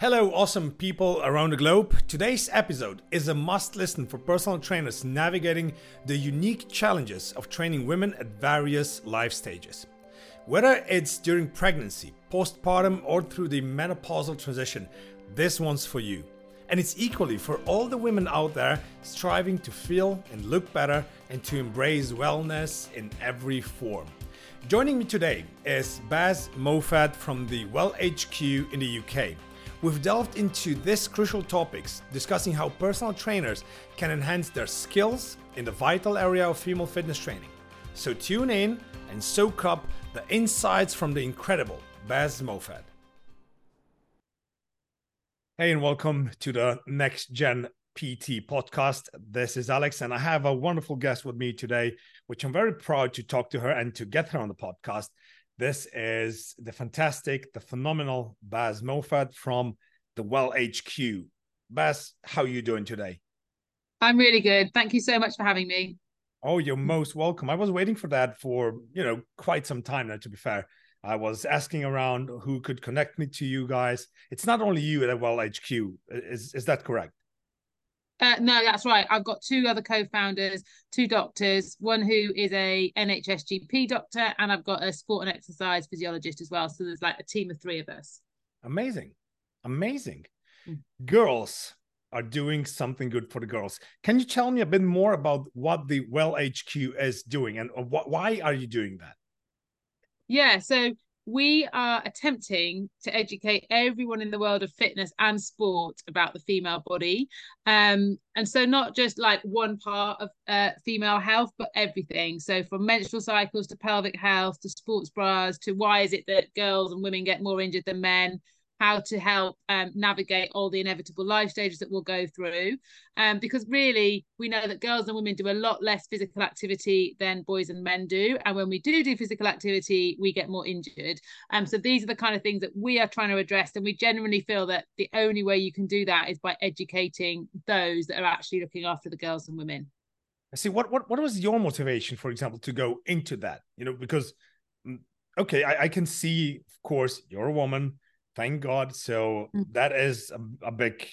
Hello awesome people around the globe. Today's episode is a must-listen for personal trainers navigating the unique challenges of training women at various life stages. Whether it's during pregnancy, postpartum, or through the menopausal transition, this one's for you. And it's equally for all the women out there striving to feel and look better and to embrace wellness in every form. Joining me today is Baz Moffat from The Well HQ in the UK. We've delved into this crucial topics, discussing how personal trainers can enhance their skills in the vital area of female fitness training. So tune in and soak up the insights from the incredible Baz Moffat. Hey, and welcome to the Next Gen PT podcast. This is Alex, and I have a wonderful guest with me today, which I'm very proud to talk to her and to get her on the podcast. This is the fantastic, the phenomenal Baz Moffat from The Well HQ. Baz, how are you doing today? I'm really good. Thank you so much for having me. Oh, you're most welcome. I was waiting for that for, quite some time now, to be fair. I was asking around who could connect me to you guys. It's not only you at The Well HQ. Is that correct? No, that's right. I've got two other co-founders, two doctors, one who is a NHS GP doctor, and I've got a sport and exercise physiologist as well. So there's like a team of three of us. Amazing. Amazing. Mm. Girls are doing something good for the girls. Can you tell me a bit more about what The Well HQ is doing and why are you doing that? Yeah, so we are attempting to educate everyone in the world of fitness and sport about the female body. And so not just like one part of female health, but everything. So from menstrual cycles to pelvic health, to sports bras, to why is it that girls and women get more injured than men, how to help navigate all the inevitable life stages that we'll go through. Because really, we know that girls and women do a lot less physical activity than boys and men do. And when we do physical activity, we get more injured. So these are the kind of things that we are trying to address. And we generally feel that the only way you can do that is by educating those that are actually looking after the girls and women. I see. What was your motivation, for example, to go into that? Because, okay, I can see, of course, you're a woman. Thank God. So that is a big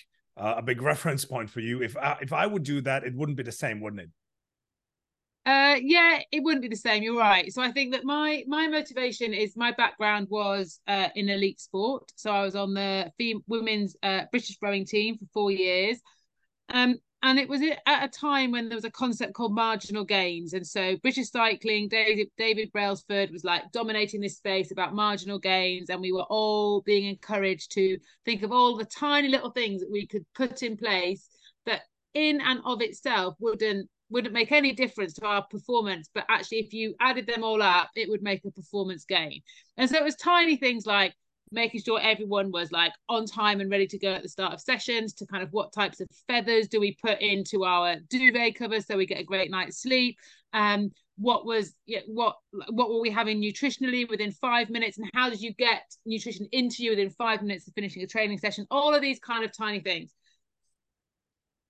reference point for you. If I would do that, it wouldn't be the same, wouldn't it? Yeah, it wouldn't be the same. You're right. So I think that my motivation is my background was in elite sport. So I was on the women's British rowing team for 4 years. And it was at a time when there was a concept called marginal gains. And so British cycling, David Brailsford was like dominating this space about marginal gains. And we were all being encouraged to think of all the tiny little things that we could put in place that in and of itself wouldn't make any difference to our performance. But actually, if you added them all up, it would make a performance gain. And so it was tiny things like making sure everyone was like on time and ready to go at the start of sessions, to kind of what types of feathers do we put into our duvet cover so we get a great night's sleep, what were we having nutritionally within 5 minutes, and how did you get nutrition into you within 5 minutes of finishing a training session. All of these kind of tiny things.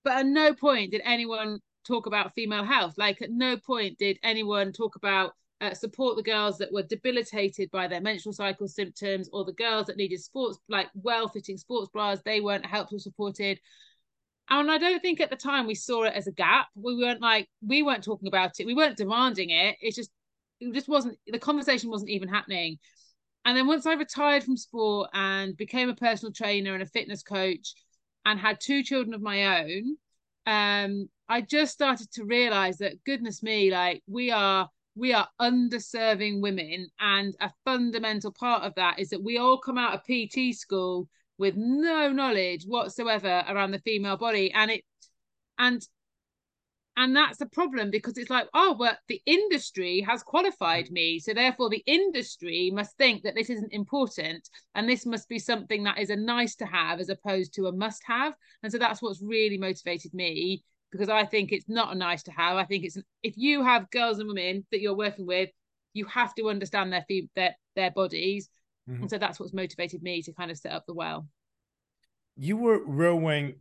But at no point did anyone talk about female health. Like at no point did anyone talk about support the girls that were debilitated by their menstrual cycle symptoms, or the girls that needed sports, like well-fitting sports bras. They weren't helped or supported. And I don't think at the time we saw it as a gap. We weren't talking about it. We weren't demanding it. It just wasn't, the conversation wasn't even happening. And then once I retired from sport and became a personal trainer and a fitness coach and had two children of my own, I just started to realize that, goodness me, like we are underserving women. And a fundamental part of that is that we all come out of PT school with no knowledge whatsoever around the female body. And that's a problem, because it's like, oh, well, the industry has qualified me. So therefore the industry must think that this isn't important. And this must be something that is a nice to have as opposed to a must have. And so that's what's really motivated me, because I think it's not a nice to have. I think if you have girls and women that you're working with, you have to understand their bodies. Mm-hmm. And so that's what's motivated me to kind of set up The Well. You were rowing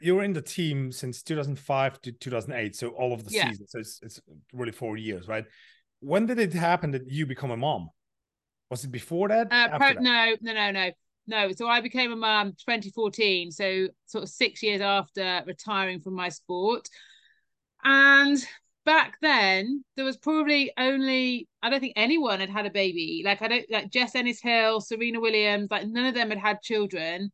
you were in the team since 2005 to 2008. So all of the seasons, so it's really 4 years, right? When did it happen that you become a mom? Was it before that? No. No, so I became a mum 2014, so sort of 6 years after retiring from my sport. And back then, there was probably only, I don't think anyone had had a baby. Like, I don't, like Jess Ennis-Hill, Serena Williams, like none of them had had children.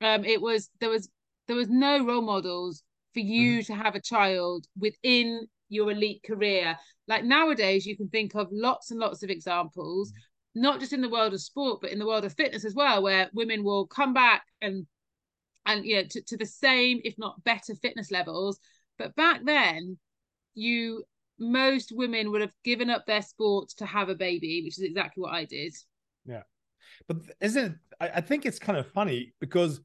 It was, there was no role models for you to have a child within your elite career. Like nowadays, you can think of lots and lots of examples, not just in the world of sport, but in the world of fitness as well, where women will come back and you know, to the same, if not better fitness levels. But back then, most women would have given up their sport to have a baby, which is exactly what I did. Yeah. But I think it's kind of funny because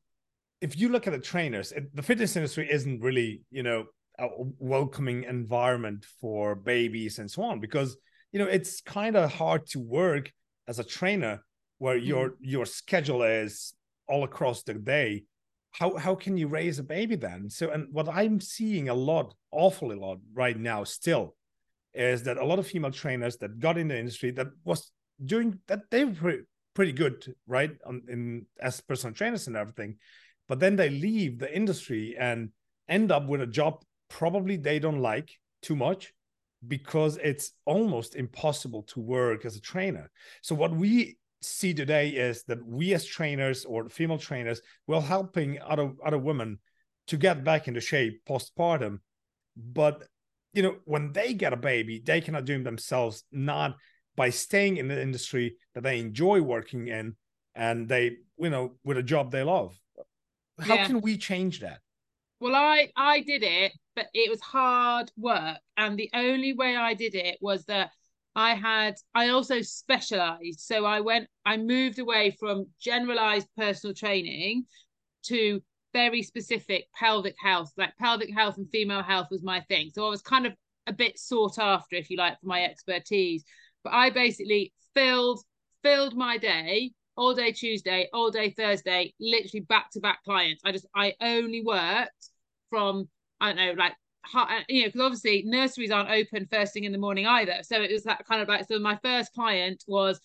if you look at the trainers, the fitness industry isn't really, you know, a welcoming environment for babies and so on, because, you know, it's kind of hard to work as a trainer where your schedule is all across the day. How can you raise a baby then? So, and what I'm seeing an awful lot right now still is that a lot of female trainers that got in the industry that was doing that, they were pretty good, right, as personal trainers and everything, but then they leave the industry and end up with a job probably they don't like too much, because it's almost impossible to work as a trainer. So what we see today is that we as trainers or female trainers, we're helping other women to get back into shape postpartum. But, you know, when they get a baby, they cannot do it themselves, not by staying in the industry that they enjoy working in and they, you know, with a job they love. How can we change that? Well, I did it, but it was hard work. And the only way I did it was that I also specialized. So I moved away from generalized personal training to very specific pelvic health. Like pelvic health and female health was my thing. So I was kind of a bit sought after, if you like, for my expertise. But I basically filled my day, all day Tuesday, all day Thursday, literally back-to-back clients. I only worked from, I don't know, like, you know, because obviously nurseries aren't open first thing in the morning either. So it was that kind of like, so my first client was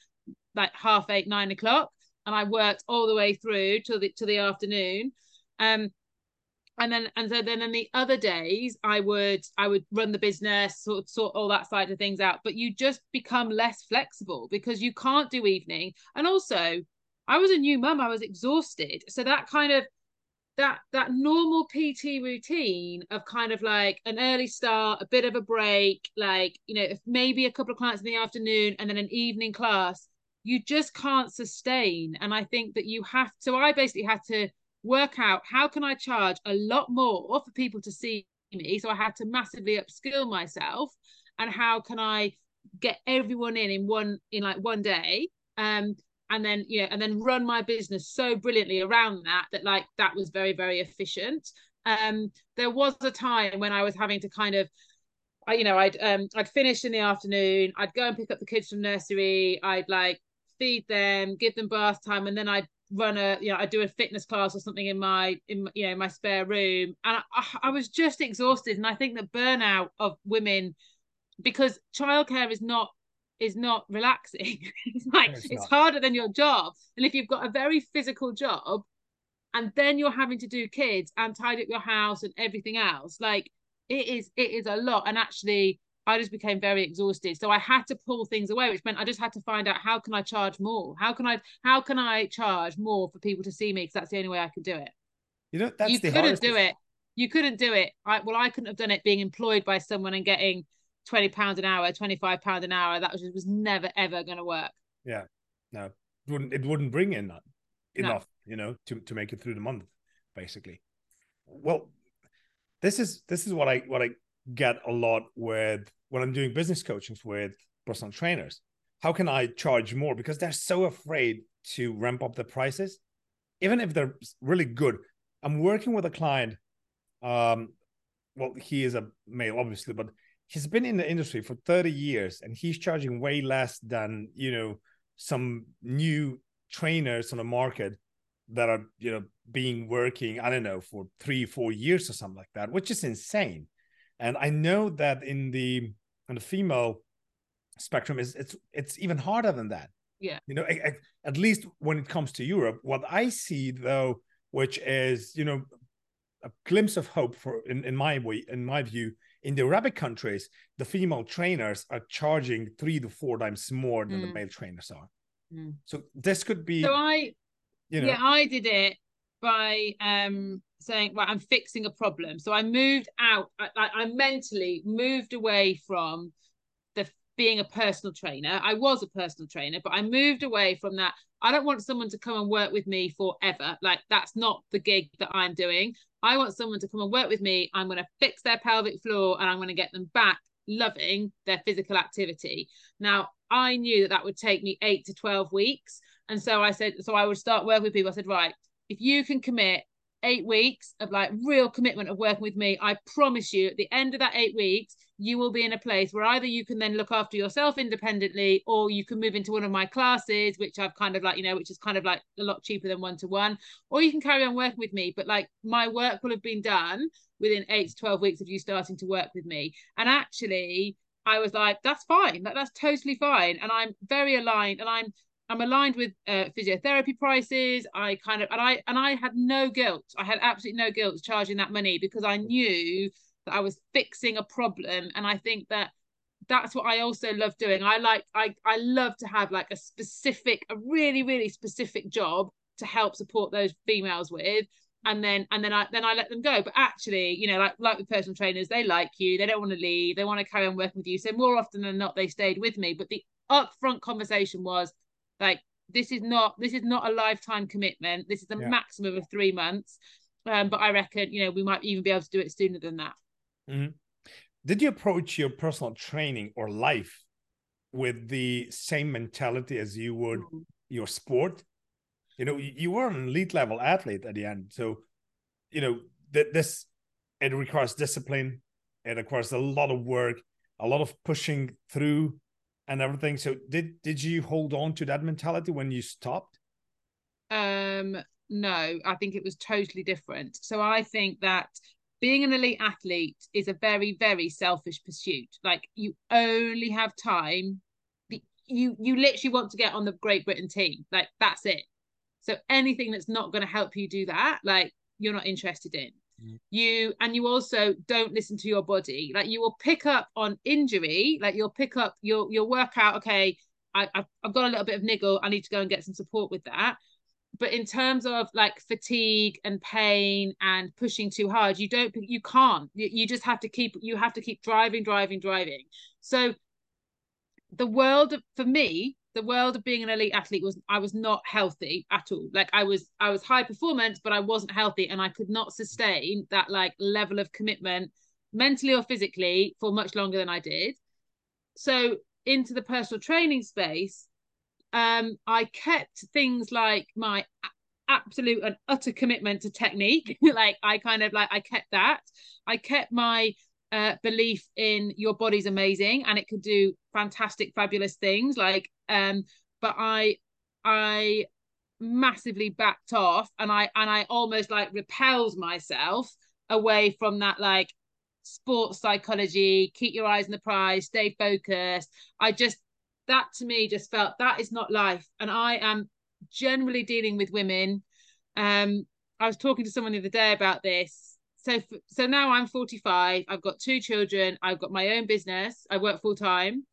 like 8:30, 9 o'clock. And I worked all the way through till the afternoon. And then in the other days I would run the business, sort all that side of things out. But you just become less flexible because you can't do evening. And also I was a new mum, I was exhausted. So that kind of, that normal PT routine of kind of like an early start, a bit of a break, like, you know, maybe a couple of clients in the afternoon and then an evening class, you just can't sustain. And I think that so I basically had to work out, how can I charge a lot more for people to see me? So I had to massively upskill myself, and how can I get everyone in like one day? And then, you know, and then run my business so brilliantly around that like that was very, very efficient. There was a time when I was having to kind of, you know, I'd finish in the afternoon, I'd go and pick up the kids from nursery, I'd like feed them, give them bath time, and then I'd run I'd do a fitness class or something in my spare room. And I was just exhausted. And I think the burnout of women, because childcare is not relaxing. It's like, it's harder than your job. And if you've got a very physical job and then you're having to do kids and tidy up your house and everything else, like it is a lot. And actually I just became very exhausted. So I had to pull things away, which meant I just had to find out, how can I charge more? How can I charge more for people to see me? Because that's the only way I could do it. You know, that's the hardest thing. You couldn't do it. I couldn't have done it being employed by someone and getting £20 an hour, £25 an hour. That was never, ever going to work. Yeah, no, it wouldn't bring in enough, you know, to make it through the month, basically. Well, this is what I get a lot with when I'm doing business coaching with personal trainers. How can I charge more? Because they're so afraid to ramp up the prices, even if they're really good. I'm working with a client. Well, he is a male, obviously, but he's been in the industry for 30 years and he's charging way less than, you know, some new trainers on the market that are, you know, working, I don't know, for 3-4 years or something like that, which is insane. And I know that in the female spectrum, it's even harder than that. Yeah. You know, at least when it comes to Europe, what I see though, which is, you know, a glimpse of hope for, in my view, in the Arabic countries, the female trainers are charging 3 to 4 times more than the male trainers are. Mm. So this could be. So I did it by saying, well, I'm fixing a problem. So I moved out. I mentally moved away from being a personal trainer. I was a personal trainer, but I moved away from that. I don't want someone to come and work with me forever. Like, that's not the gig that I'm doing. I want someone to come and work with me. I'm going to fix their pelvic floor and I'm going to get them back loving their physical activity. Now, I knew that would take me 8 to 12 weeks. And so I said, so I would start working with people. I said, right, if you can commit 8 weeks of like real commitment of working with me, I promise you at the end of that 8 weeks, you will be in a place where either you can then look after yourself independently, or you can move into one of my classes, which I've kind of like, you know, which is kind of like a lot cheaper than one-to-one, or you can carry on working with me. But like, my work will have been done within 8 to 12 weeks of you starting to work with me. And actually I was like, that's fine. That's totally fine. And I'm very aligned, and I'm aligned with physiotherapy prices. I had no guilt. I had absolutely no guilt charging that money, because I knew that I was fixing a problem. And I think that that's what I also love doing. I love to have like a really, really specific job to help support those females with. And then I let them go. But actually, you know, like with personal trainers, they like you, they don't want to leave, they want to carry on working with you. So more often than not, they stayed with me. But the upfront conversation was, like, this is not a lifetime commitment. This is a maximum of 3 months. But I reckon, you know, we might even be able to do it sooner than that. Mm-hmm. Did you approach your personal training or life with the same mentality as you would your sport? You know, you were an elite level athlete at the end. So, you know, it requires discipline. It requires a lot of work, a lot of pushing through and everything. So did you hold on to that mentality when you stopped? No, I think it was totally different. So I think that being an elite athlete is a very, very selfish pursuit. Like, you only have time. You literally want to get on the Great Britain team. Like, that's it. So anything that's not going to help you do that, like, you're not interested in. You also don't listen to your body. Like, you will pick up on injury, like you'll pick up your workout. Okay, I've got a little bit of niggle, I need to go and get some support with that. But in terms of like fatigue and pain and pushing too hard, you just have to keep driving. So the world of being an elite athlete was, I was not healthy at all. Like, I was high performance, but I wasn't healthy, and I could not sustain that like level of commitment mentally or physically for much longer than I did. So into the personal training space, I kept things like my absolute and utter commitment to technique. I kept that. I kept my belief in your body's amazing and it could do fantastic, fabulous things. Like, but I massively backed off, and I almost like repelled myself away from that like sports psychology, keep your eyes on the prize, stay focused. That to me just felt, that is not life. And I am generally dealing with women. I was talking to someone the other day about this. So now I'm 45, I've got 2 children, I've got my own business, I work full time.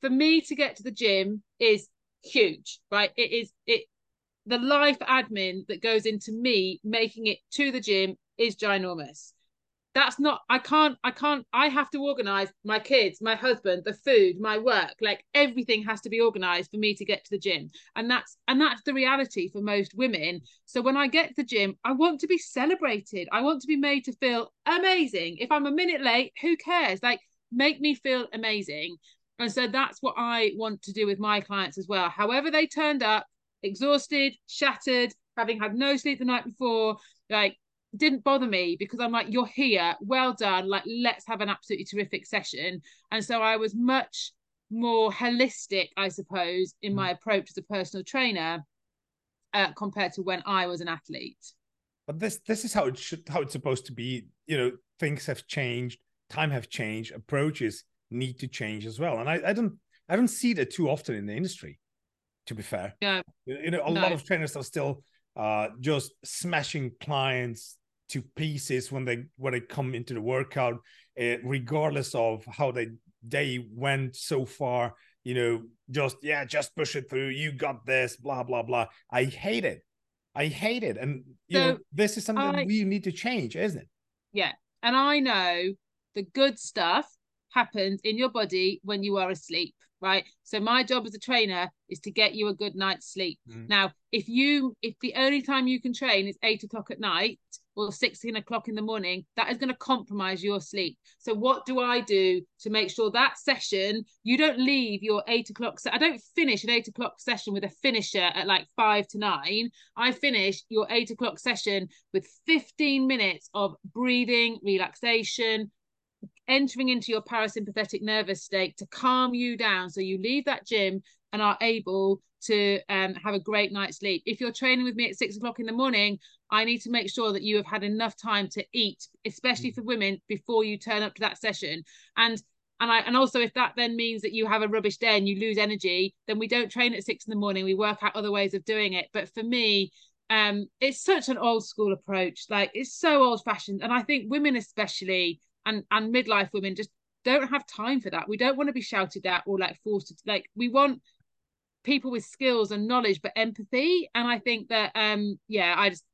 For me to get to the gym is huge, right? It is the life admin that goes into me making it to the gym is ginormous. That's not, I have to organize my kids, my husband, the food, my work. Like, everything has to be organized for me to get to the gym. And that's the reality for most women. So when I get to the gym, I want to be celebrated. I want to be made to feel amazing. If I'm a minute late, who cares? Like, make me feel amazing. And so that's what I want to do with my clients as well. However they turned up, exhausted, shattered, having had no sleep the night before, like, didn't bother me, because I'm like, you're here, well done, like, let's have an absolutely terrific session. And so I was much more holistic, I suppose, in my approach as a personal trainer compared to when I was an athlete. But this is how it's supposed to be. You know, things have changed, time have changed, approaches need to change as well. And I don't I don't see that too often in the industry, to be fair. Yeah. You know, a lot of trainers are still just smashing clients to pieces when they come into the workout, regardless of how they went so far. You know, just push it through. You got this, blah, blah, blah. I hate it. And, you know, this is something we need to change, isn't it? Yeah. And I know the good stuff happens in your body when you are asleep, right? So my job as a trainer is to get you a good night's sleep. Mm. Now, if the only time you can train is 8 o'clock at night or 16 o'clock in the morning, that is going to compromise your sleep. So what do I do to make sure that session, you don't leave your 8 o'clock? I don't finish an 8 o'clock session with a finisher at like 5 to 9. I finish your 8 o'clock session with 15 minutes of breathing, relaxation, entering into your parasympathetic nervous state to calm you down so you leave that gym and are able to have a great night's sleep. If you're training with me at 6 o'clock in the morning, I need to make sure that you have had enough time to eat, especially for women, before you turn up to that session. And also, if that then means that you have a rubbish day and you lose energy, then we don't train at 6 in the morning. We work out other ways of doing it. But for me, it's such an old school approach. Like, it's so old fashioned. And I think women especially, and midlife women, just don't have time for that. We don't want to be shouted at or like forced to, like, we want people with skills and knowledge, but empathy. And I think that, I just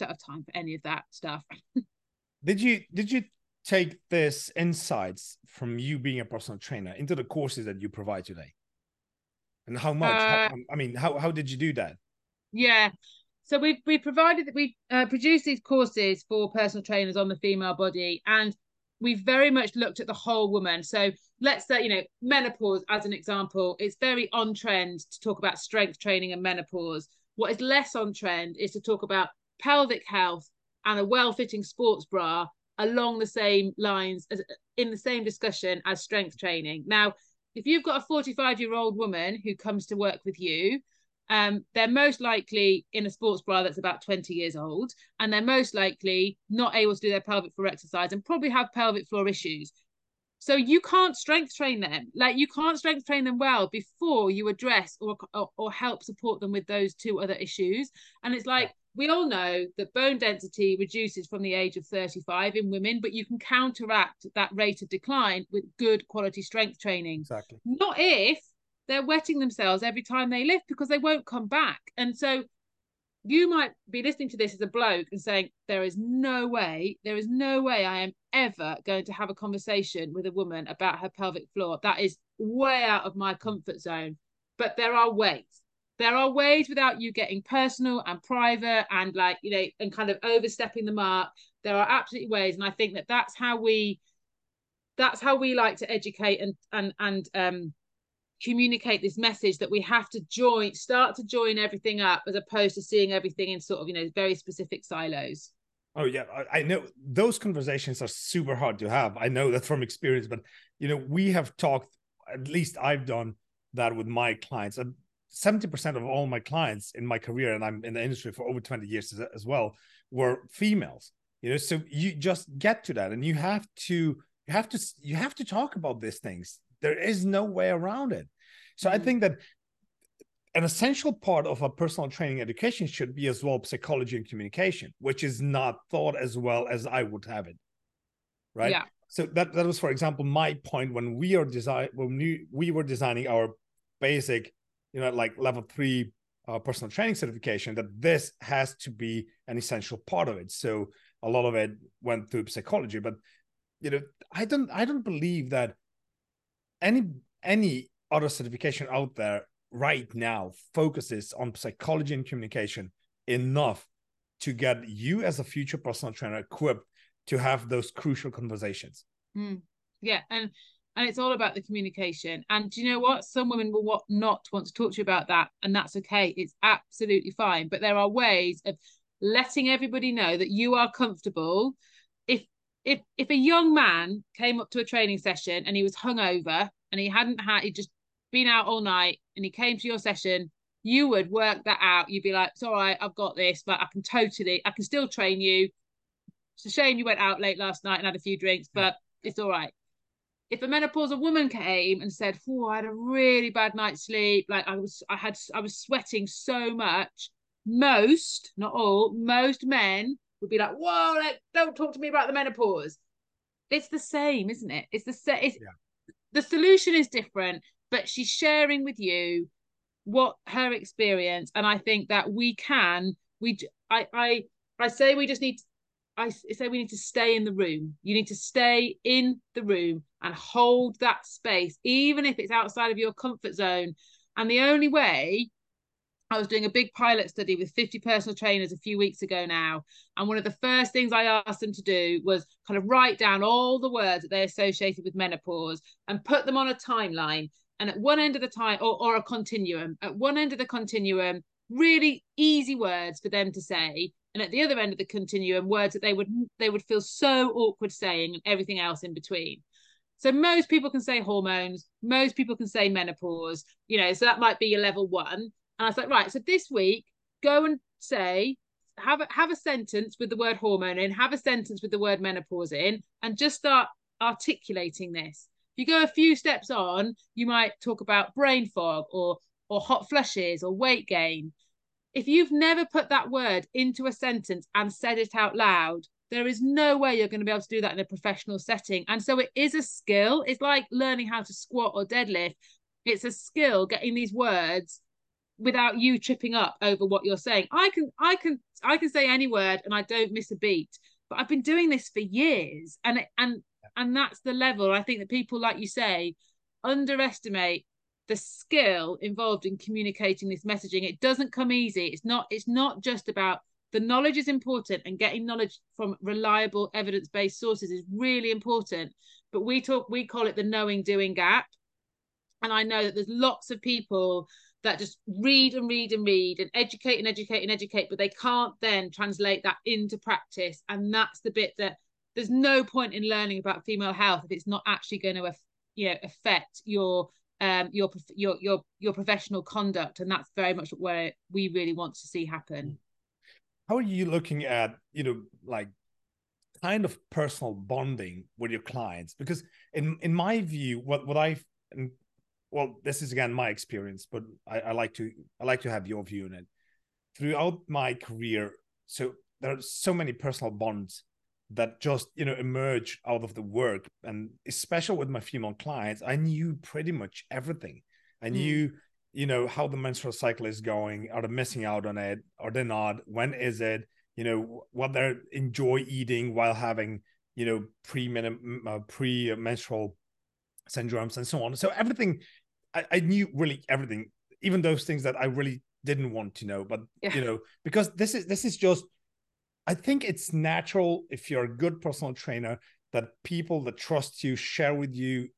don't have time for any of that stuff. Did you take this insights from you being a personal trainer into the courses that you provide today? And how much? How did you do that? Yeah. So we produced these courses for personal trainers on the female body, and we've very much looked at the whole woman. So let's say, you know, menopause as an example, it's very on trend to talk about strength training and menopause. What is less on trend is to talk about pelvic health and a well-fitting sports bra along the same lines, as in the same discussion as strength training. Now, if you've got a 45-year-old woman who comes to work with you, they're most likely in a sports bra that's about 20 years old, and they're most likely not able to do their pelvic floor exercise and probably have pelvic floor issues. So you can't strength train them. Like, you can't strength train them well before you address or help support them with those two other issues. And it's like, we all know that bone density reduces from the age of 35 in women, but you can counteract that rate of decline with good quality strength training. Exactly. Not if they're wetting themselves every time they lift, because they won't come back. And so you might be listening to this as a bloke and saying, there is no way I am ever going to have a conversation with a woman about her pelvic floor. That is way out of my comfort zone. But there are ways without you getting personal and private and, like, you know, and kind of overstepping the mark. There are absolutely ways. And I think that that's how we like to educate and communicate this message, that we have to start to join everything up, as opposed to seeing everything in sort of, you know, very specific silos. Oh yeah, I know those conversations are super hard to have. I know that from experience, but, you know, we have talked, at least I've done that with my clients. 70% of all my clients in my career, and I'm in the industry for over 20 years as well, were females, you know, so you just get to that, and you have to talk about these things. There is no way around it. So I think that an essential part of a personal training education should be as well psychology and communication, which is not thought as well as I would have it. Right. Yeah. So that was, for example, my point when we were designing our basic, you know, like level 3 personal training certification, that this has to be an essential part of it. So a lot of it went through psychology, but, you know, I don't believe that any other certification out there right now focuses on psychology and communication enough to get you as a future personal trainer equipped to have those crucial conversations. Yeah. And it's all about the communication. And do you know what? Some women will not want to talk to you about that, and that's okay. It's absolutely fine. But there are ways of letting everybody know that you are comfortable. If a young man came up to a training session and he was hungover and he'd just been out all night, and he came to your session, you would work that out. You'd be like, it's all right, I've got this, but I can still train you. It's a shame you went out late last night and had a few drinks, but it's all right. if a menopausal woman came and said, "Oh, I had a really bad night's sleep, like I was sweating so much," most, not all, most men would be like, "Whoa, don't talk to me about the menopause." It's the same, isn't it? It's the same. Yeah. The solution is different, but she's sharing with you what her experience, and I think that we can. I say we need to stay in the room. You need to stay in the room and hold that space, even if it's outside of your comfort zone. And the only way, I was doing a big pilot study with 50 personal trainers a few weeks ago now. And one of the first things I asked them to do was kind of write down all the words that they associated with menopause and put them on a timeline. And at one end of the time, or a continuum, at one end of the continuum, really easy words for them to say. And at the other end of the continuum, words that they would feel so awkward saying, and everything else in between. So most people can say hormones. Most people can say menopause, so that might be your level one. And I was like, right, so this week, go and say, have a sentence with the word hormone in, have a sentence with the word menopause in, and just start articulating this. If you go a few steps on, you might talk about brain fog or hot flushes or weight gain. If you've never put that word into a sentence and said it out loud, there is no way you're going to be able to do that in a professional setting. And so it is a skill. It's like learning how to squat or deadlift. It's a skill getting these words without you tripping up over what you're saying. I can say any word and I don't miss a beat, but I've been doing this for years. And that's the level. I think that people, like you say, underestimate the skill involved in communicating this messaging. It doesn't come easy. It's not just about, the knowledge is important, and getting knowledge from reliable evidence-based sources is really important. But we call it the knowing doing gap. And I know that there's lots of people that just read and read and read and educate and educate and educate, but they can't then translate that into practice. And that's the bit that there's no point in learning about female health if it's not actually going to, affect your professional conduct. And that's very much where we really want to see happen. How are you looking at, like kind of personal bonding with your clients? Because in my view, this is again my experience, but I like to have your view on it. Throughout my career, so there are so many personal bonds that just emerge out of the work, and especially with my female clients, I knew pretty much everything. I knew how the menstrual cycle is going. Are they missing out on it? Are they not? When is it? What they enjoy eating while having pre-menstrual syndromes and so on. So everything, I knew really everything, even those things that I really didn't want to know. But because this is just, I think it's natural if you're a good personal trainer that people that trust you share with you,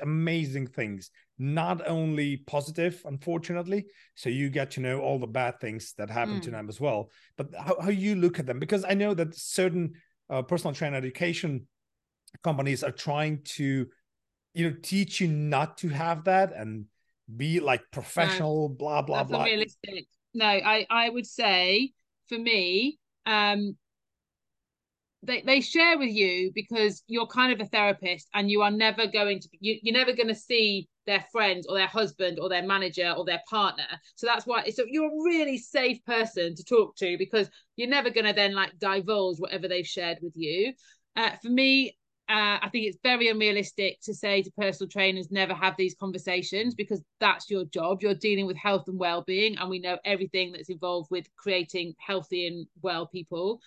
amazing things, not only positive, unfortunately. So you get to know all the bad things that happen to them as well. But how you look at them, because I know that certain personal trainer education companies are trying to teach you not to have that and be like professional, blah, blah, blah. Realistic. No, I would say for me, they share with you because you're kind of a therapist, and you are never going to, you're never going to see their friends or their husband or their manager or their partner. So that's why you're a really safe person to talk to, because you're never going to then like divulge whatever they've shared with you. For me, I think it's very unrealistic to say to personal trainers, never have these conversations, because that's your job. You're dealing with health and well-being, and we know everything that's involved with creating healthy and well people.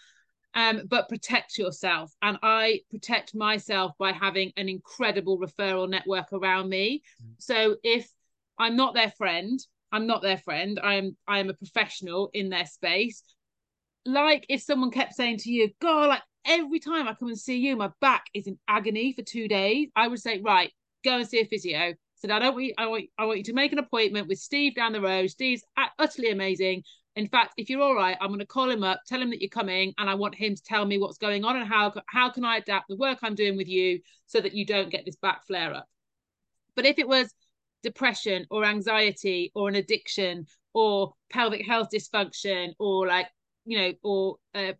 But protect yourself. And I protect myself by having an incredible referral network around me. So if I'm not their friend, I'm not their friend. I am a professional in their space. Like if someone kept saying to you, "God, like, every time I come and see you, my back is in agony for 2 days," I would say, right, go and see a physio. So I want you to make an appointment with Steve down the road. Steve's utterly amazing. In fact, if you're all right, I'm going to call him up, tell him that you're coming, and I want him to tell me what's going on and how can I adapt the work I'm doing with you so that you don't get this back flare up. But if it was depression or anxiety or an addiction or pelvic health dysfunction or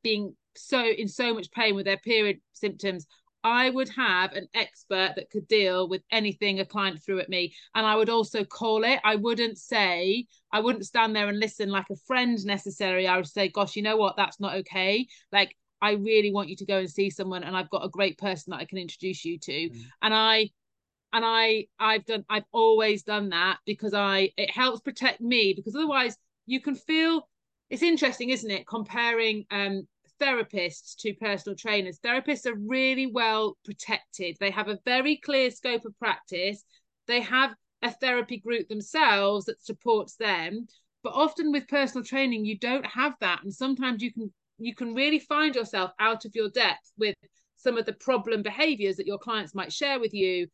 being so in so much pain with their period symptoms, I would have an expert that could deal with anything a client threw at me. And I would also call it. I wouldn't stand there and listen like a friend necessarily. I would say, gosh, you know what? That's not okay. Like, I really want you to go and see someone, and I've got a great person that I can introduce you to. Mm. I've always done that, because it helps protect me, because otherwise you can feel, it's interesting, isn't it? Comparing, therapists to personal trainers. Therapists are really well protected. They have a very clear scope of practice. They have a therapy group themselves that supports them. But often with personal training, you don't have that. And sometimes you can really find yourself out of your depth with some of the problem behaviors that your clients might share with you.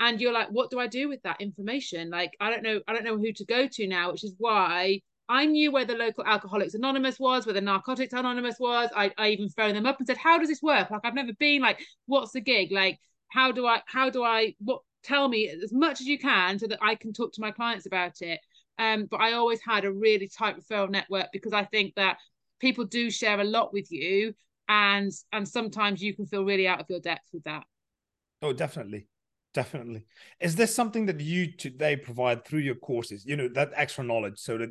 And you're like, what do I do with that information? Like, I don't know who to go to now, which is why I knew where the local Alcoholics Anonymous was, where the Narcotics Anonymous was. I even phoned them up and said, how does this work? Like, I've never been, like, what's the gig? Like, tell me as much as you can so that I can talk to my clients about it. But I always had a really tight referral network, because I think that people do share a lot with you, and sometimes you can feel really out of your depth with that. Oh, definitely. Definitely. Is this something that you today provide through your courses, that extra knowledge, so that,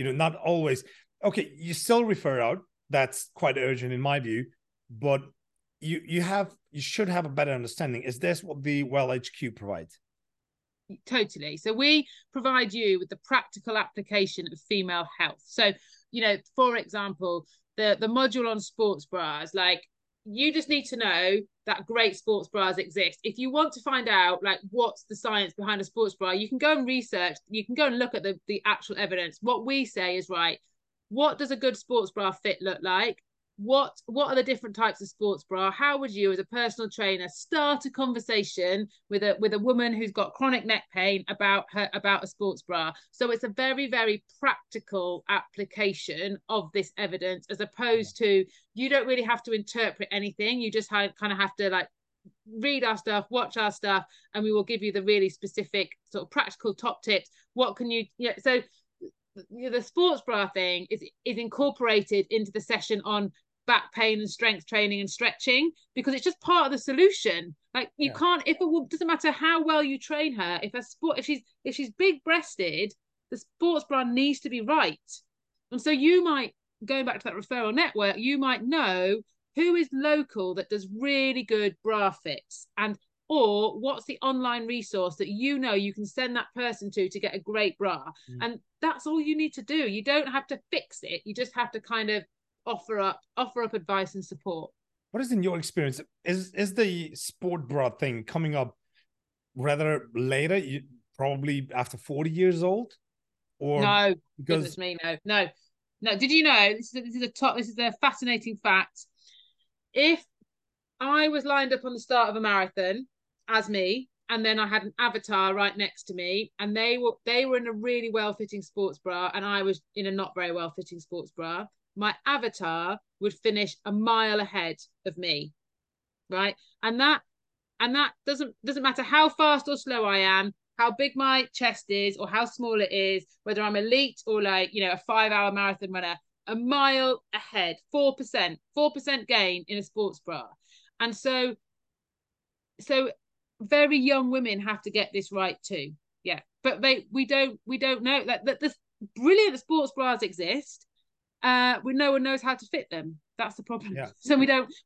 not always, okay, you still refer out, that's quite urgent in my view, but you should have a better understanding. Is this what the Well HQ provides? Totally. So we provide you with the practical application of female health. So, for example, the module on sports bras, like, you just need to know that great sports bras exist. If you want to find out, like, what's the science behind a sports bra, you can go and research, you can go and look at the actual evidence. What we say is, right, what does a good sports bra fit look like? What are the different types of sports bra? How would you, as a personal trainer, start a conversation with a woman who's got chronic neck pain about a sports bra? So it's a very, very practical application of this evidence, as opposed to, you don't really have to interpret anything. You just kind of have to, like, read our stuff, watch our stuff, and we will give you the really specific sort of practical top tips. What can you, so the sports bra thing is incorporated into the session on back pain and strength training and stretching, because it's just part of the solution. Like, you can't, if a woman, doesn't matter how well you train her, if she's big breasted, the sports bra needs to be right. And so you might, going back to that referral network, you might know who is local that does really good bra fits, or what's the online resource that you can send that person to get a great bra. Mm. And that's all you need to do. You don't have to fix it. You just have to kind of offer up advice and support. What is, in your experience, is the sport bra thing coming up rather later, probably after 40 years old? Or no, because... goodness me, no. Did you know, this is a fascinating fact. If I was lined up on the start of a marathon, as me, and then I had an avatar right next to me, and they were in a really well-fitting sports bra, and I was in a not very well-fitting sports bra, my avatar would finish a mile ahead of me, right? And that doesn't matter how fast or slow I am, how big my chest is or how small it is, whether I'm elite or a 5-hour marathon runner, a mile ahead, 4% gain in a sports bra. And so very young women have to get this right too. Yeah. But we don't know that the brilliant sports bras exist. No one knows how to fit them. That's the problem. Yeah. So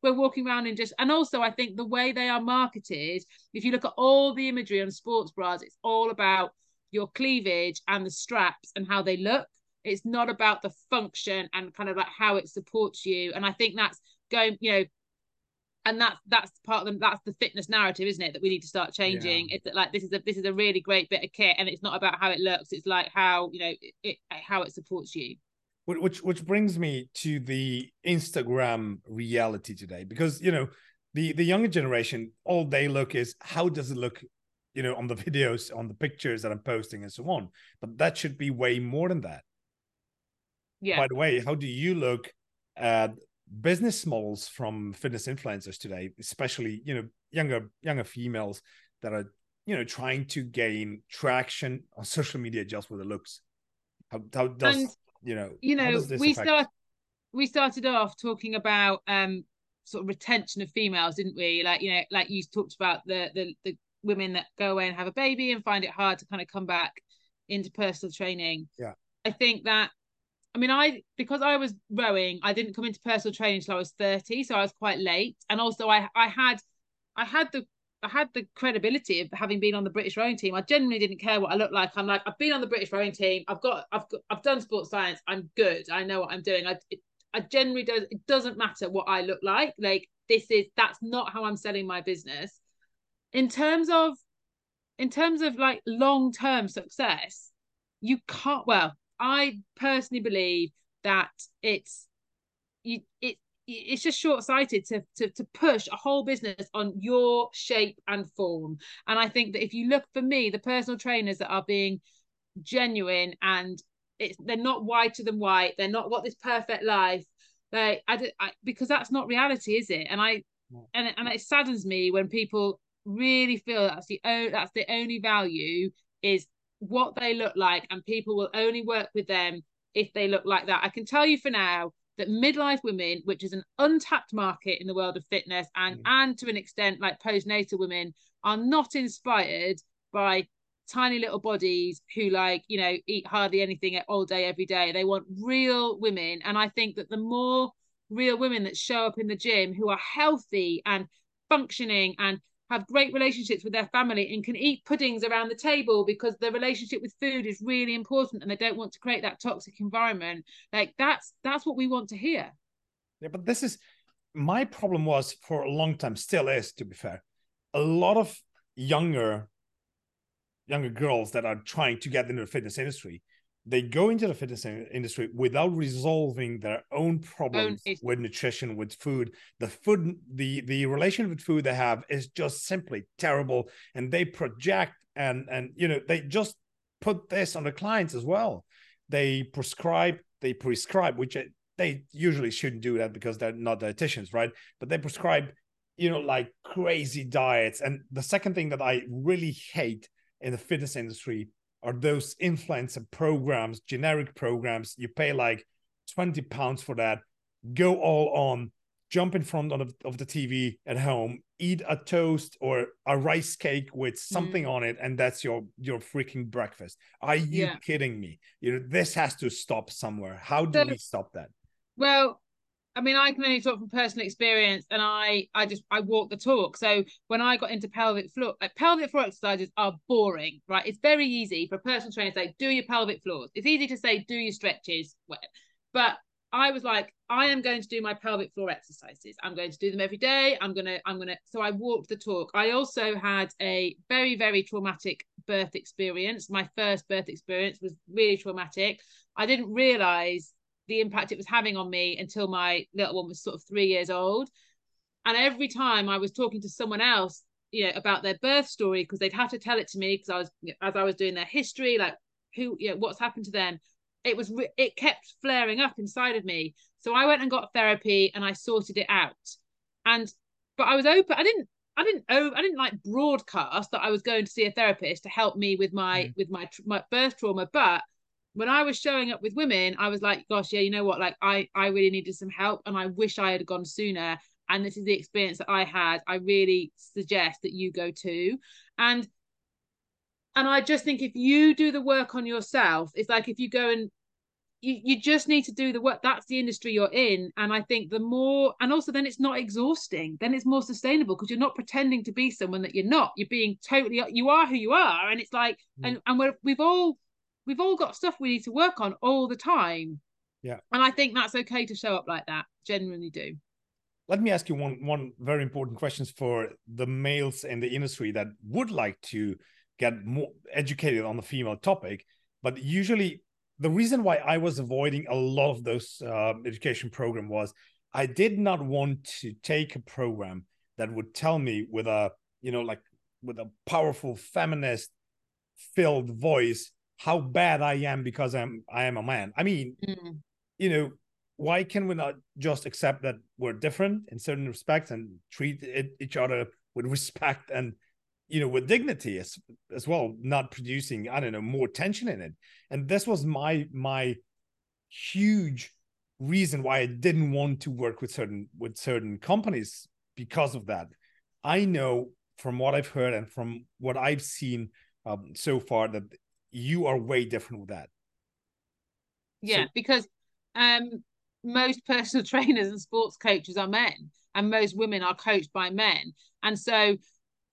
we're walking around in just, and also I think the way they are marketed, if you look at all the imagery on sports bras, it's all about your cleavage and the straps and how they look. It's not about the function and kind of like how it supports you. And I think that's going, and that's part of them. That's the fitness narrative, isn't it? That we need to start changing. Yeah. It's that, like, this is a really great bit of kit, and it's not about how it looks. It's like how how it supports you. Which brings me to the Instagram reality today, because the younger generation, all they look is how does it look, on the videos, on the pictures that I'm posting, and so on. But that should be way more than that. Yeah. By the way, how do you look at business models from fitness influencers today, especially younger females that are trying to gain traction on social media just with the looks? How does this affect? We started off talking about sort of retention of females, didn't we? Like, you know, like you talked about the women that go away and have a baby and find it hard to kind of come back into personal training. Yeah, I think that, I mean, because I was rowing, I didn't come into personal training until I was 30, so I was quite late. And also I had the credibility of having been on the British rowing team. I genuinely didn't care what I looked like. I'm like, I've been on the British rowing team. I've done sports science. I'm good. I know what I'm doing. I generally don't, it doesn't matter what I look like. Like, that's not how I'm selling my business. In terms of like long-term success, you can't, well, I personally believe that it's just short-sighted to push a whole business on your shape and form. And I think that if you look, for me, the personal trainers that are being genuine, and they're not whiter than white, they're not got this perfect life, like because that's not reality, is it? And and it saddens me when people really feel that's the only value is what they look like, and people will only work with them if they look like that. I can tell you for now that midlife women, which is an untapped market in the world of fitness, and to an extent like postnatal women, are not inspired by tiny little bodies who, like, you know, eat hardly anything all day every day. They want real women. And I think that the more real women that show up in the gym, who are healthy and functioning and have great relationships with their family and can eat puddings around the table because the relationship with food is really important, and they don't want to create that toxic environment. Like, that's what we want to hear. Yeah, but this is my problem was for a long time, still is, to be fair, a lot of younger girls that are trying to get into the fitness industry, they go into the fitness industry without resolving their own problems with nutrition, with food. The relation with food they have is just simply terrible. And they project and you know, they just put this on the clients as well. They prescribe, which they usually shouldn't do that because they're not dietitians, right? But they prescribe, you know, like crazy diets. And the second thing that I really hate in the fitness industry are those influencer programs, generic programs. You pay like £20 for that, go all on, jump in front of the TV at home, eat a toast or a rice cake with something on it, and that's your freaking breakfast. Are you kidding me? You know, this has to stop somewhere. How do we stop that? Well, I mean, I can only talk from personal experience, and I walk the talk. So when I got into pelvic floor exercises are boring, right? It's very easy for a personal trainer to say, do your pelvic floors. It's easy to say, do your stretches. But I was like, I am going to do my pelvic floor exercises. I'm going to do them every day. I'm going to. So I walked the talk. I also had a very, very traumatic birth experience. My first birth experience was really traumatic. I didn't realize the impact it was having on me until my little one was sort of 3 years old. And every time I was talking to someone else, you know, about their birth story, because they'd have to tell it to me, because as I was doing their history, like, who, you know, what's happened to them, it kept flaring up inside of me. So I went and got therapy and I sorted it out. But I was open. I didn't like broadcast that I was going to see a therapist to help me with my birth trauma, but when I was showing up with women, I was like, gosh, yeah, you know what? Like, I really needed some help, and I wish I had gone sooner. And this is the experience that I had. I really suggest that you go too. And I just think if you do the work on yourself, it's like, if you go and you just need to do the work. That's the industry you're in. And I think the more, and also then it's not exhausting. Then it's more sustainable, because you're not pretending to be someone that you're not. You're being totally, you are who you are. And it's like, we've all got stuff we need to work on all the time. Yeah. And I think that's okay to show up like that. Genuinely do. Let me ask you one very important question for the males in the industry that would like to get more educated on the female topic. But usually the reason why I was avoiding a lot of those education program was I did not want to take a program that would tell me with a powerful feminist filled voice how bad I am because I am a man. I mean, you know, why can we not just accept that we're different in certain respects and treat each other with respect and, you know, with dignity as well, not producing, I don't know, more tension in it. And this was my huge reason why I didn't want to work with certain companies because of that. I know from what I've heard and from what I've seen so far that you are way different with that. Yeah, so because most personal trainers and sports coaches are men, and most women are coached by men. And so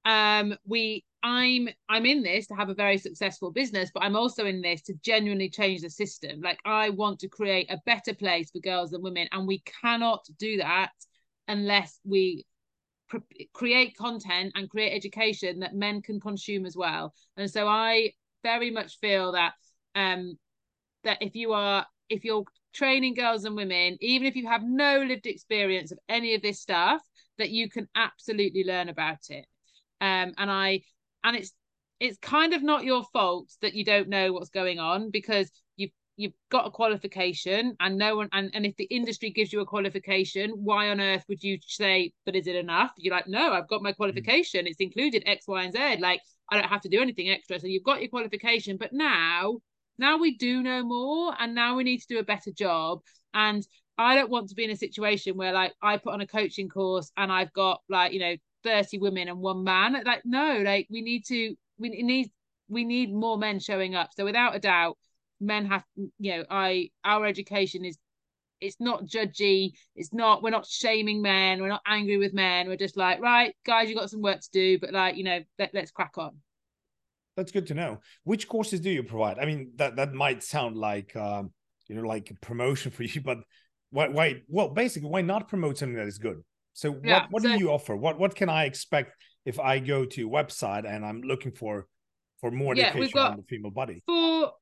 I'm in this to have a very successful business, but I'm also in this to genuinely change the system. Like, I want to create a better place for girls and women, and we cannot do that unless we create content and create education that men can consume as well. And so I very much feel that that if you're training girls and women, even if you have no lived experience of any of this stuff, that you can absolutely learn about it. And it's kind of not your fault that you don't know what's going on, because you've got a qualification, and no one, and if the industry gives you a qualification, why on earth would you say, but is it enough? You're like, no, I've got my qualification. It's included X, Y, and Z. Like, I don't have to do anything extra. So you've got your qualification, but now we do know more, and now we need to do a better job. And I don't want to be in a situation where, like, I put on a coaching course and I've got, like, you know, 30 women and one man. Like, no, like, we need more men showing up. So without a doubt, men have, you know, our education is, it's not judgy. It's not, we're not shaming men. We're not angry with men. We're just like, right, guys, you got some work to do, but, like, you know, let's crack on. That's good to know. Which courses do you provide? I mean, that might sound like, you know, like a promotion for you, but why? Well, basically, why not promote something that is good? So yeah, what do you offer? What can I expect if I go to your website and I'm looking for more education on the female body? Four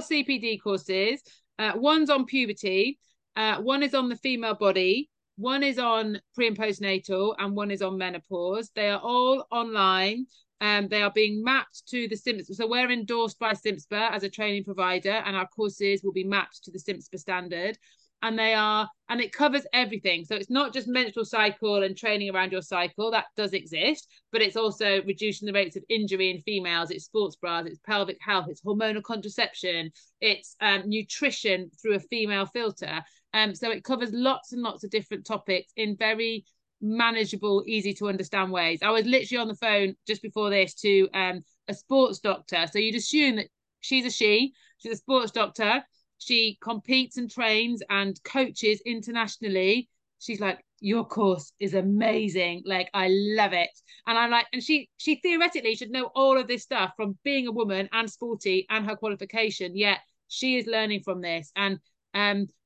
CPD courses. One's on puberty. One is on the female body. One is on pre and postnatal, and one is on menopause. They are all online. They are being mapped to the SimSpa. So we're endorsed by SimSpa as a training provider, and our courses will be mapped to the SimSpa standard. And they are, and it covers everything. So it's not just menstrual cycle and training around your cycle. That does exist, but it's also reducing the rates of injury in females. It's sports bras, it's pelvic health, it's hormonal contraception, it's nutrition through a female filter. So it covers lots and lots of different topics in very manageable, easy to understand ways. I was literally on the phone just before this to a sports doctor. So you'd assume that she's a sports doctor. She competes and trains and coaches internationally. She's like, your course is amazing. Like, I love it. And I'm like, and she theoretically should know all of this stuff from being a woman and sporty and her qualification. Yet she is learning from this. And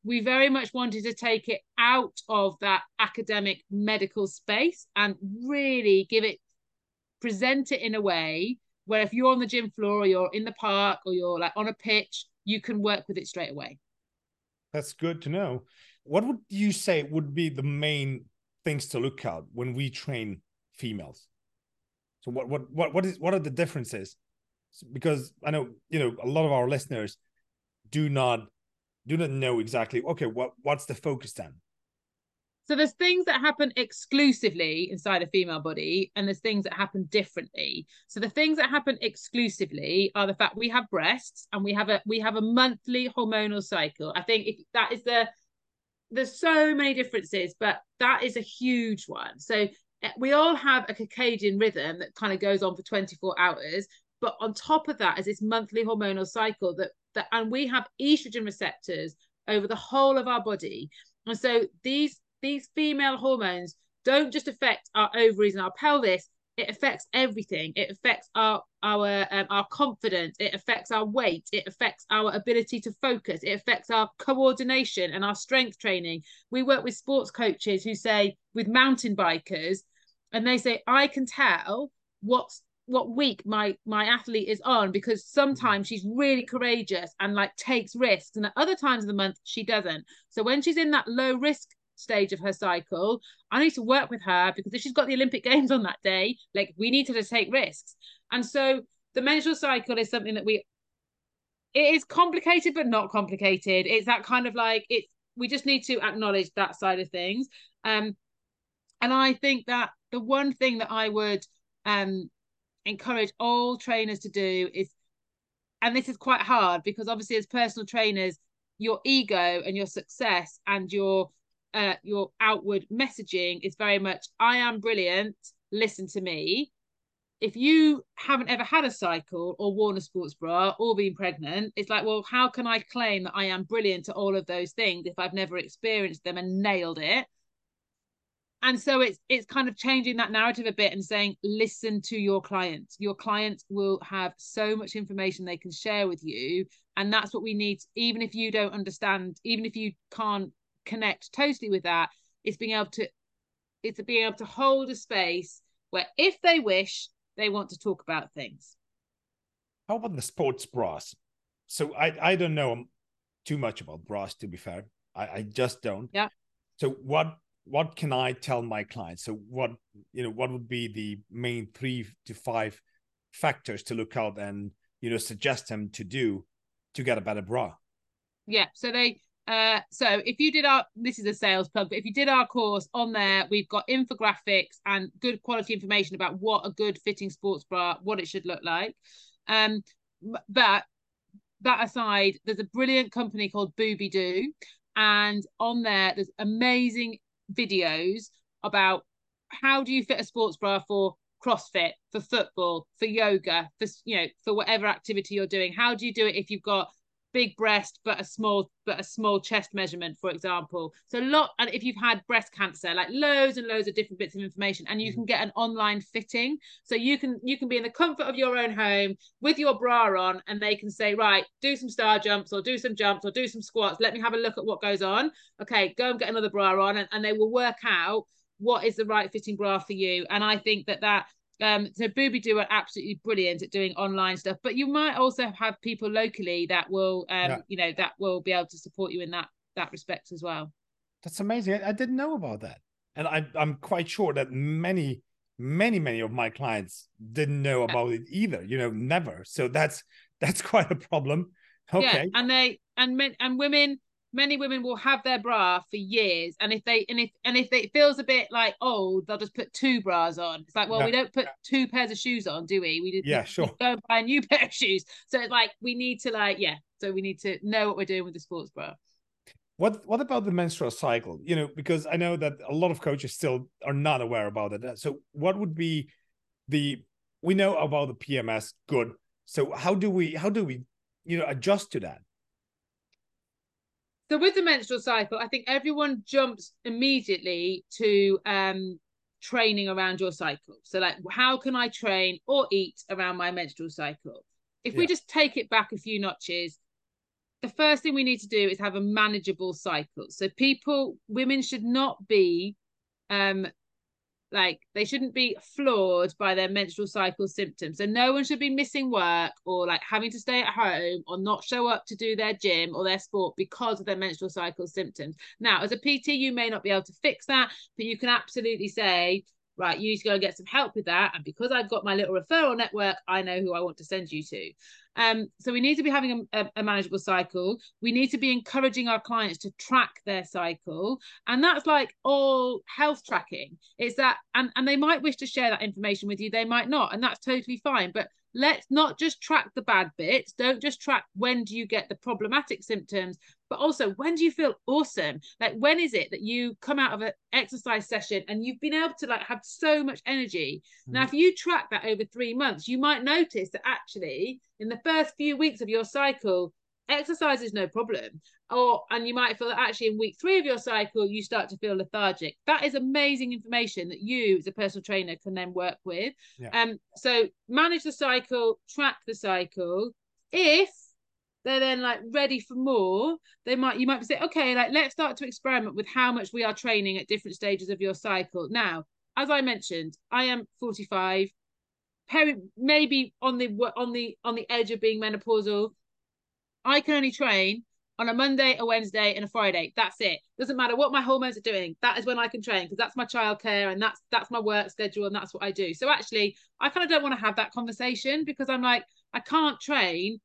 we very much wanted to take it out of that academic medical space and really present it in a way where if you're on the gym floor or you're in the park or you're like on a pitch, you can work with it straight away. That's good to know. What would you say would be the main things to look out when we train females? So what are the differences? Because I know, you know, a lot of our listeners do not know exactly, okay, what's the focus then? So there's things that happen exclusively inside a female body, and there's things that happen differently. So the things that happen exclusively are the fact we have breasts and we have a monthly hormonal cycle. I think there's so many differences, but that is a huge one. So we all have a circadian rhythm that kind of goes on for 24 hours. But on top of that is this monthly hormonal cycle that and we have estrogen receptors over the whole of our body. And so these female hormones don't just affect our ovaries and our pelvis. It affects everything. It affects our confidence. It affects our weight. It affects our ability to focus. It affects our coordination and our strength training. We work with sports coaches who say, with mountain bikers, and they say, I can tell what week my athlete is on, because sometimes she's really courageous and like takes risks, and at other times of the month she doesn't. So when she's in that low risk stage of her cycle, I need to work with her, because if she's got the Olympic Games on that day, like, we need her to take risks. And so the menstrual cycle is something that it is complicated, but not complicated. It's that kind of like, we just need to acknowledge that side of things. And I think that the one thing that I would encourage all trainers to do is, and this is quite hard because obviously as personal trainers, your ego and your success and your outward messaging is very much, I am brilliant, listen to me. If you haven't ever had a cycle or worn a sports bra or been pregnant, it's like, well, how can I claim that I am brilliant at all of those things if I've never experienced them and nailed it? And so it's kind of changing that narrative a bit and saying, listen to your clients. Your clients will have so much information they can share with you. And that's what we need. Even if you don't understand, even if you can't connect totally with that, it's being able to hold a space where if they wish, they want to talk about things. How about the sports bras? So I don't know too much about bras, to be fair. I just don't. Yeah. So what can I tell my clients? So what would be the main 3 to 5 factors to look out and, suggest them to do to get a better bra? Yeah. So if you did this is a sales plug, but if you did our course on there, we've got infographics and good quality information about what a good fitting sports bra, what it should look like. But that aside, there's a brilliant company called Boobydoo. And on there, there's amazing videos about how do you fit a sports bra for CrossFit, for football, for yoga, for whatever activity you're doing. How do you do it if you've got big breast but a small chest measurement, for example? And if you've had breast cancer, like loads and loads of different bits of information, and you can get an online fitting, so you can be in the comfort of your own home with your bra on, and they can say, right, do some star jumps or do some jumps or do some squats, let me have a look at what goes on. Okay, go and get another bra on, and they will work out what is the right fitting bra for you. And I think that so Boobydoo are absolutely brilliant at doing online stuff, but you might also have people locally that will, that will be able to support you in that respect as well. That's amazing. I didn't know about that. And I'm quite sure that many, many, many of my clients didn't know about it either, never. So that's quite a problem. Okay. Yeah, many women will have their bra for years, and if it feels a bit like old, they'll just put 2 bras on. It's like, well, we don't put 2 pairs of shoes on, do we? We go and buy a new pair of shoes. So it's like we need to know what we're doing with the sports bra. What about the menstrual cycle? Because I know that a lot of coaches still are not aware about it. So what would be we know about the PMS, good. So how do we adjust to that? So with the menstrual cycle, I think everyone jumps immediately to training around your cycle. So like, how can I train or eat around my menstrual cycle? If we just take it back a few notches, the first thing we need to do is have a manageable cycle. So women should not be they shouldn't be floored by their menstrual cycle symptoms. So no one should be missing work or like having to stay at home or not show up to do their gym or their sport because of their menstrual cycle symptoms. Now, as a PT, you may not be able to fix that, but you can absolutely say, right, you need to go and get some help with that. And because I've got my little referral network, I know who I want to send you to. So we need to be having a manageable cycle. We need to be encouraging our clients to track their cycle. And that's like all health tracking. It's that, and they might wish to share that information with you. They might not, and that's totally fine. But let's not just track the bad bits. Don't just track when do you get the problematic symptoms, but also when do you feel awesome? Like, when is it that you come out of an exercise session and you've been able to like have so much energy? Mm-hmm. Now, if you track that over 3 months, you might notice that actually in the first few weeks of your cycle, exercise is no problem. And you might feel that actually in week 3 of your cycle, you start to feel lethargic. That is amazing information that you as a personal trainer can then work with. Yeah. So manage the cycle, track the cycle. If they're then like ready for more, you might say, okay, like let's start to experiment with how much we are training at different stages of your cycle. Now, as I mentioned, I am 45, maybe on the edge of being menopausal. I can only train on a Monday, a Wednesday, and a Friday. That's it. Doesn't matter what my hormones are doing. That is when I can train, because that's my childcare and that's my work schedule and that's what I do. So actually, I kind of don't want to have that conversation, because I'm like, I can't train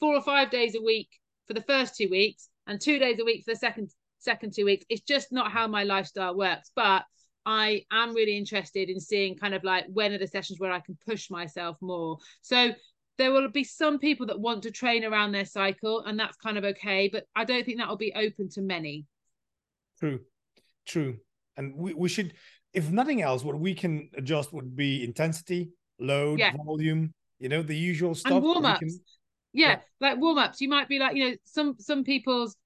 4 or 5 days a week for the first 2 weeks and 2 days a week for the second 2 weeks. It's just not how my lifestyle works. But I am really interested in seeing kind of like, when are the sessions where I can push myself more? So there will be some people that want to train around their cycle, and that's kind of okay, but I don't think that will be open to many. True. And we should, if nothing else, what we can adjust would be intensity, load, volume, you know, the usual stuff. And warm-ups. Like warm-ups. You might be like, you know, some people's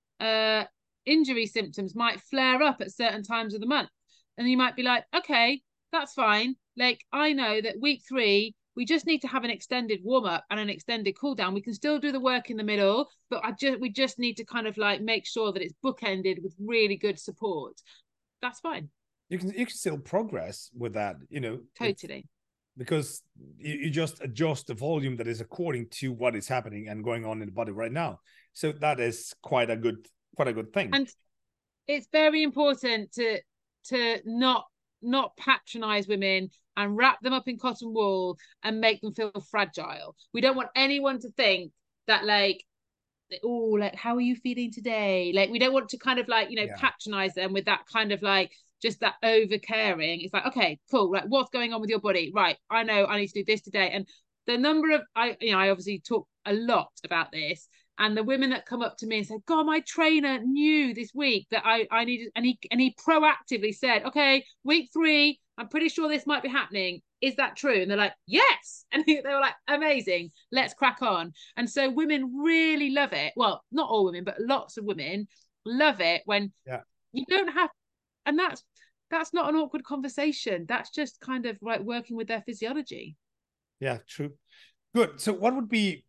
injury symptoms might flare up at certain times of the month. And you might be like, okay, that's fine. Like, I know that week 3, we just need to have an extended warm-up and an extended cool-down. We can still do the work in the middle, but we just need to kind of like make sure that it's bookended with really good support. That's fine. You can still progress with that, you know. Totally. Because you just adjust the volume that is according to what is happening and going on in the body right now. So that is quite a good thing. And it's very important to not patronize women and wrap them up in cotton wool and make them feel fragile. We don't want anyone to think that like, oh, like, how are you feeling today? Like, we don't want to kind of like, you know, patronize them with that kind of like, just that over caring. It's like, okay, cool. Like, what's going on with your body? Right. I know I need to do this today. And the number of, I obviously talk a lot about this, and the women that come up to me and say, God, my trainer knew this week that I needed, and he proactively said, okay, week 3, I'm pretty sure this might be happening. Is that true? And they're like, yes. And they were like, amazing. Let's crack on. And so women really love it. Well, not all women, but lots of women love it when you don't have, and that's not an awkward conversation. That's just kind of like working with their physiology. Yeah, true. Good. So what would be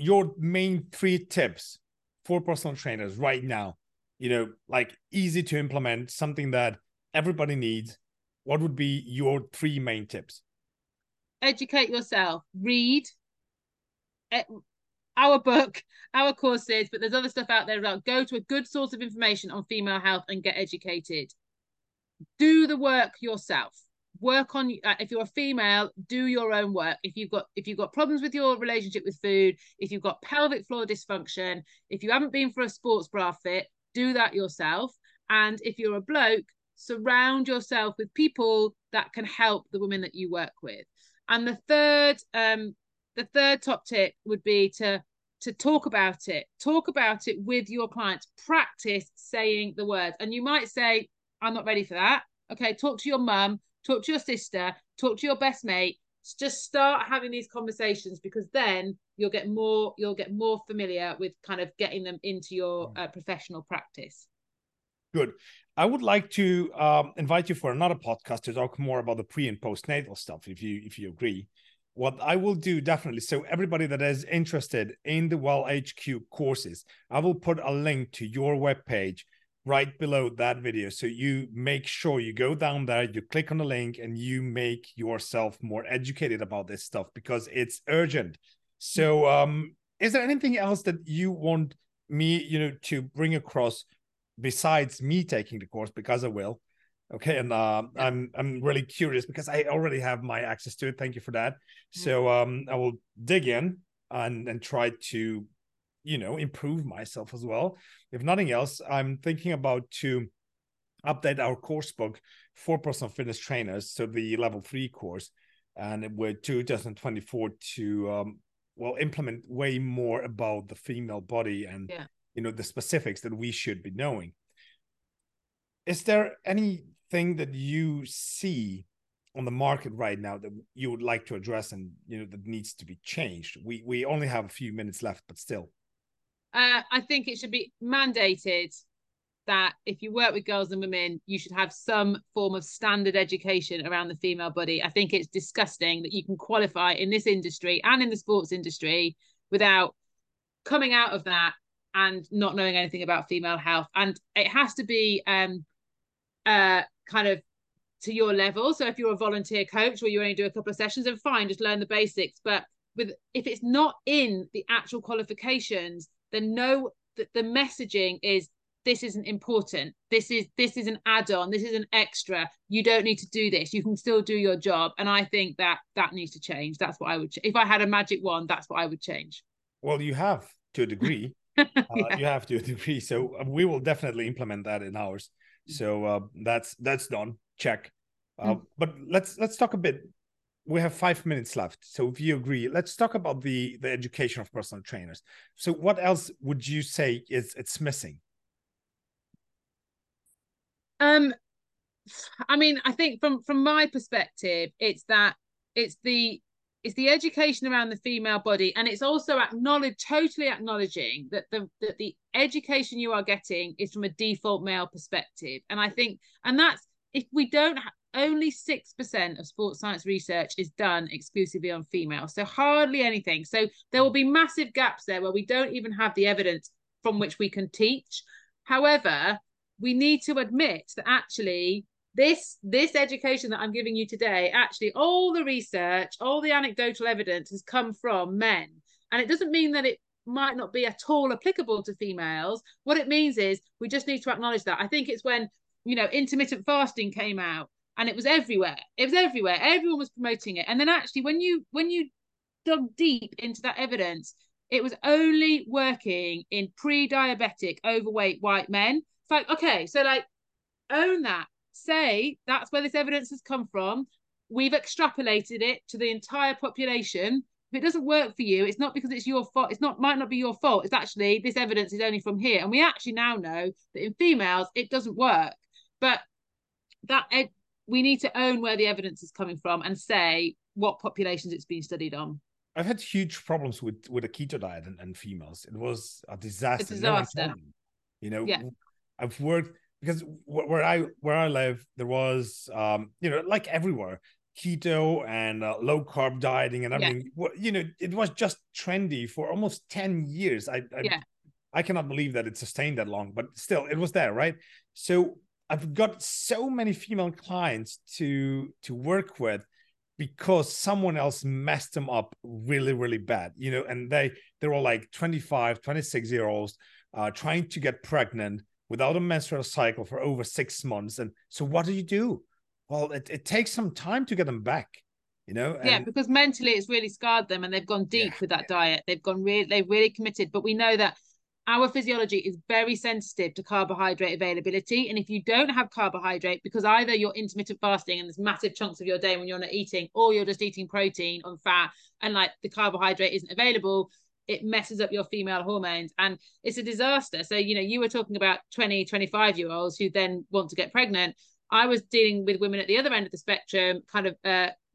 your main 3 tips for personal trainers right now, you know, like easy to implement, something that everybody needs? What would be your 3 main tips? Educate yourself, read our book, our courses, but there's other stuff out there as well. Go to a good source of information on female health and get educated. Do the work yourself. Work on, if you're a female, do your own work. If you've got problems with your relationship with food, if you've got pelvic floor dysfunction, if you haven't been for a sports bra fit, do that yourself. And if you're a bloke, surround yourself with people that can help the women that you work with. And the third top tip would be to talk about it. Talk about it with your clients. Practice saying the words. And you might say, I'm not ready for that. Okay, talk to your mum, talk to your sister, talk to your best mate. Just start having these conversations, because then you'll get more familiar with kind of getting them into your professional practice. Good. I would like to invite you for another podcast to talk more about the pre and postnatal stuff, if you agree. What I will do definitely, so everybody that is interested in the Well HQ courses, I will put a link to your webpage right below that video. So you make sure you go down there, you click on the link, and you make yourself more educated about this stuff, because it's urgent. So is there anything else that you want me, you know, to bring across besides me taking the course? Because I will. Okay, and I'm really curious, because I already have my access to it. Thank you for that. So I will dig in and try to, you know, improve myself as well. If nothing else, I'm thinking about to update our course book for personal fitness trainers, so the level 3 course, and we're 2024 to implement way more about the female body and you know, the specifics that we should be knowing. Is there anything that you see on the market right now that you would like to address and, you know, that needs to be changed? We only have a few minutes left, but still. I think it should be mandated that if you work with girls and women, you should have some form of standard education around the female body. I think it's disgusting that you can qualify in this industry and in the sports industry without coming out of that and not knowing anything about female health. And it has to be kind of to your level. So if you're a volunteer coach where you only do a couple of sessions, then fine, just learn the basics. But if it's not in the actual qualifications, then know that the messaging is, this isn't important. This is an add-on. This is an extra. You don't need to do this. You can still do your job. And I think that needs to change. That's what I would, if I had a magic wand, that's what I would change. Well, you have to a degree. You have to a degree. So we will definitely implement that in ours. So that's done. Check. But let's talk a bit we have 5 minutes left. So if you agree, let's talk about the education of personal trainers. So what else would you say is it's missing? I mean, I think from my perspective, it's that it's the education around the female body, and it's also totally acknowledging that the education you are getting is from a default male perspective. And I think, and that's, if we don't have, only 6% of sports science research is done exclusively on females, so hardly anything. So there will be massive gaps there where we don't even have the evidence from which we can teach. However, we need to admit that actually this education that I'm giving you today, actually all the research, all the anecdotal evidence has come from men. And it doesn't mean that it might not be at all applicable to females. What it means is we just need to acknowledge that. I think it's when, you know, intermittent fasting came out and it was everywhere. It was everywhere. Everyone was promoting it. And then actually when you dug deep into that evidence, it was only working in pre-diabetic, overweight white men. It's like, okay, so like own that. Say that's where this evidence has come from. We've extrapolated it to the entire population. If it doesn't work for you, it's not because it's your fault. It might not be your fault. It's actually this evidence is only from here. And we actually now know that in females, it doesn't work. But that we need to own where the evidence is coming from and say what populations it's being studied on. I've had huge problems with a keto diet and females. It was a disaster. It's a disaster. No, you know, yeah. I've worked because where I live, there was, you know, like everywhere, keto and low carb dieting and everything. Yeah. You know, it was just trendy for almost 10 years. I cannot believe that it sustained that long, but still it was there, right? So I've got so many female clients to work with because someone else messed them up really, really bad, you know, and they're all like 25, 26-year-olds trying to get pregnant without a menstrual cycle for over 6 months. And so what do you do? Well, it takes some time to get them back, you know? And yeah, because mentally it's really scarred them and they've gone deep with that diet. They've really committed. But we know that our physiology is very sensitive to carbohydrate availability. And if you don't have carbohydrate, because either you're intermittent fasting and there's massive chunks of your day when you're not eating, or you're just eating protein on fat and like the carbohydrate isn't available, it messes up your female hormones and it's a disaster. So, you know, you were talking about 20, 25-year-olds who then want to get pregnant. I was dealing with women at the other end of the spectrum, kind of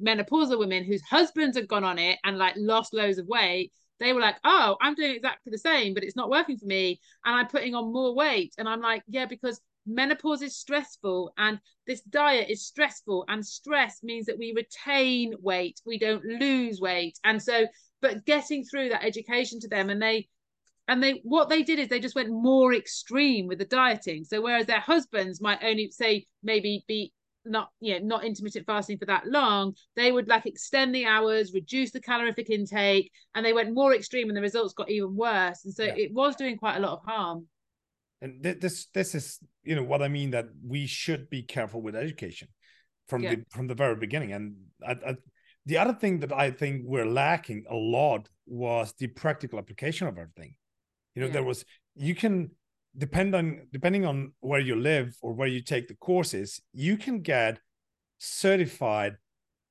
menopausal women whose husbands had gone on it and like lost loads of weight. They were like, oh, I'm doing exactly the same, but it's not working for me. And I'm putting on more weight. And I'm like, yeah, because menopause is stressful and this diet is stressful, and stress means that we retain weight, we don't lose weight. And so, but getting through that education to them, and they what they did is they just went more extreme with the dieting. So whereas their husbands might only say maybe be not intermittent fasting for that long, they would like extend the hours, reduce the calorific intake, and they went more extreme and the results got even worse. And so it was doing quite a lot of harm. And this is, you know, what I mean, that we should be careful with education from the very beginning. And the other thing that I think we're lacking a lot was the practical application of everything. You know, there was, you can depending on where you live or where you take the courses, you can get certified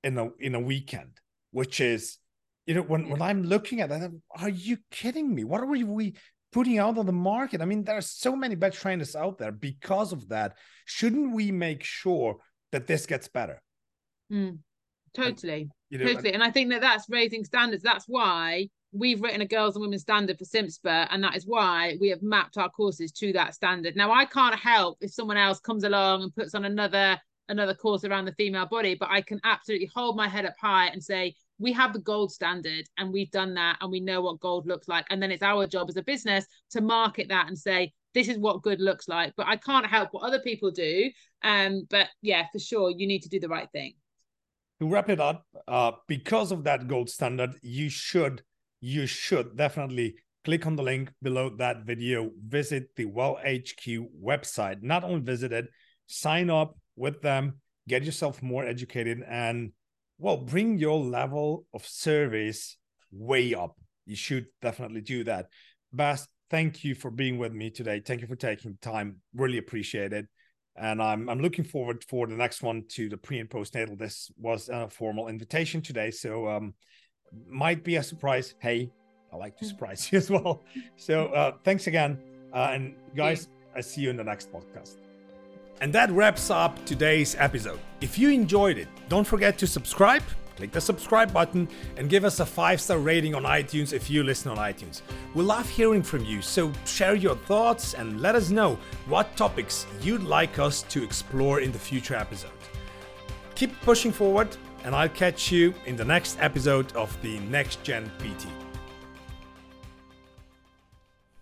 in a weekend, which is, you know, when I'm looking at that, are you kidding me? What are we putting out on the market? I mean, there are so many bad trainers out there because of that. Shouldn't we make sure that this gets better? Mm, totally. Totally. And I think that's raising standards. That's why we've written a girls and women's standard for SimSpa, and that is why we have mapped our courses to that standard. Now, I can't help if someone else comes along and puts on another course around the female body, but I can absolutely hold my head up high and say, we have the gold standard and we've done that and we know what gold looks like. And then it's our job as a business to market that and say, this is what good looks like. But I can't help what other people do. But yeah, for sure, you need to do the right thing. To wrap it up, because of that gold standard, you should definitely click on the link below that video, visit the Well HQ website. Not only visit it, sign up with them, get yourself more educated, and well, bring your level of service way up. You should definitely do that. Baz, thank you for being with me today. Thank you for taking time. Really appreciate it. And I'm looking forward for the next one to the pre and postnatal. This was a formal invitation today, so might be a surprise. Hey, I like to surprise you as well. So thanks again. And guys, I see you in the next podcast. And that wraps up today's episode. If you enjoyed it, don't forget to subscribe. Click the subscribe button and give us a 5-star rating on iTunes if you listen on iTunes. We love hearing from you, so share your thoughts and let us know what topics you'd like us to explore in the future episodes. Keep pushing forward, and I'll catch you in the next episode of The Next Gen PT.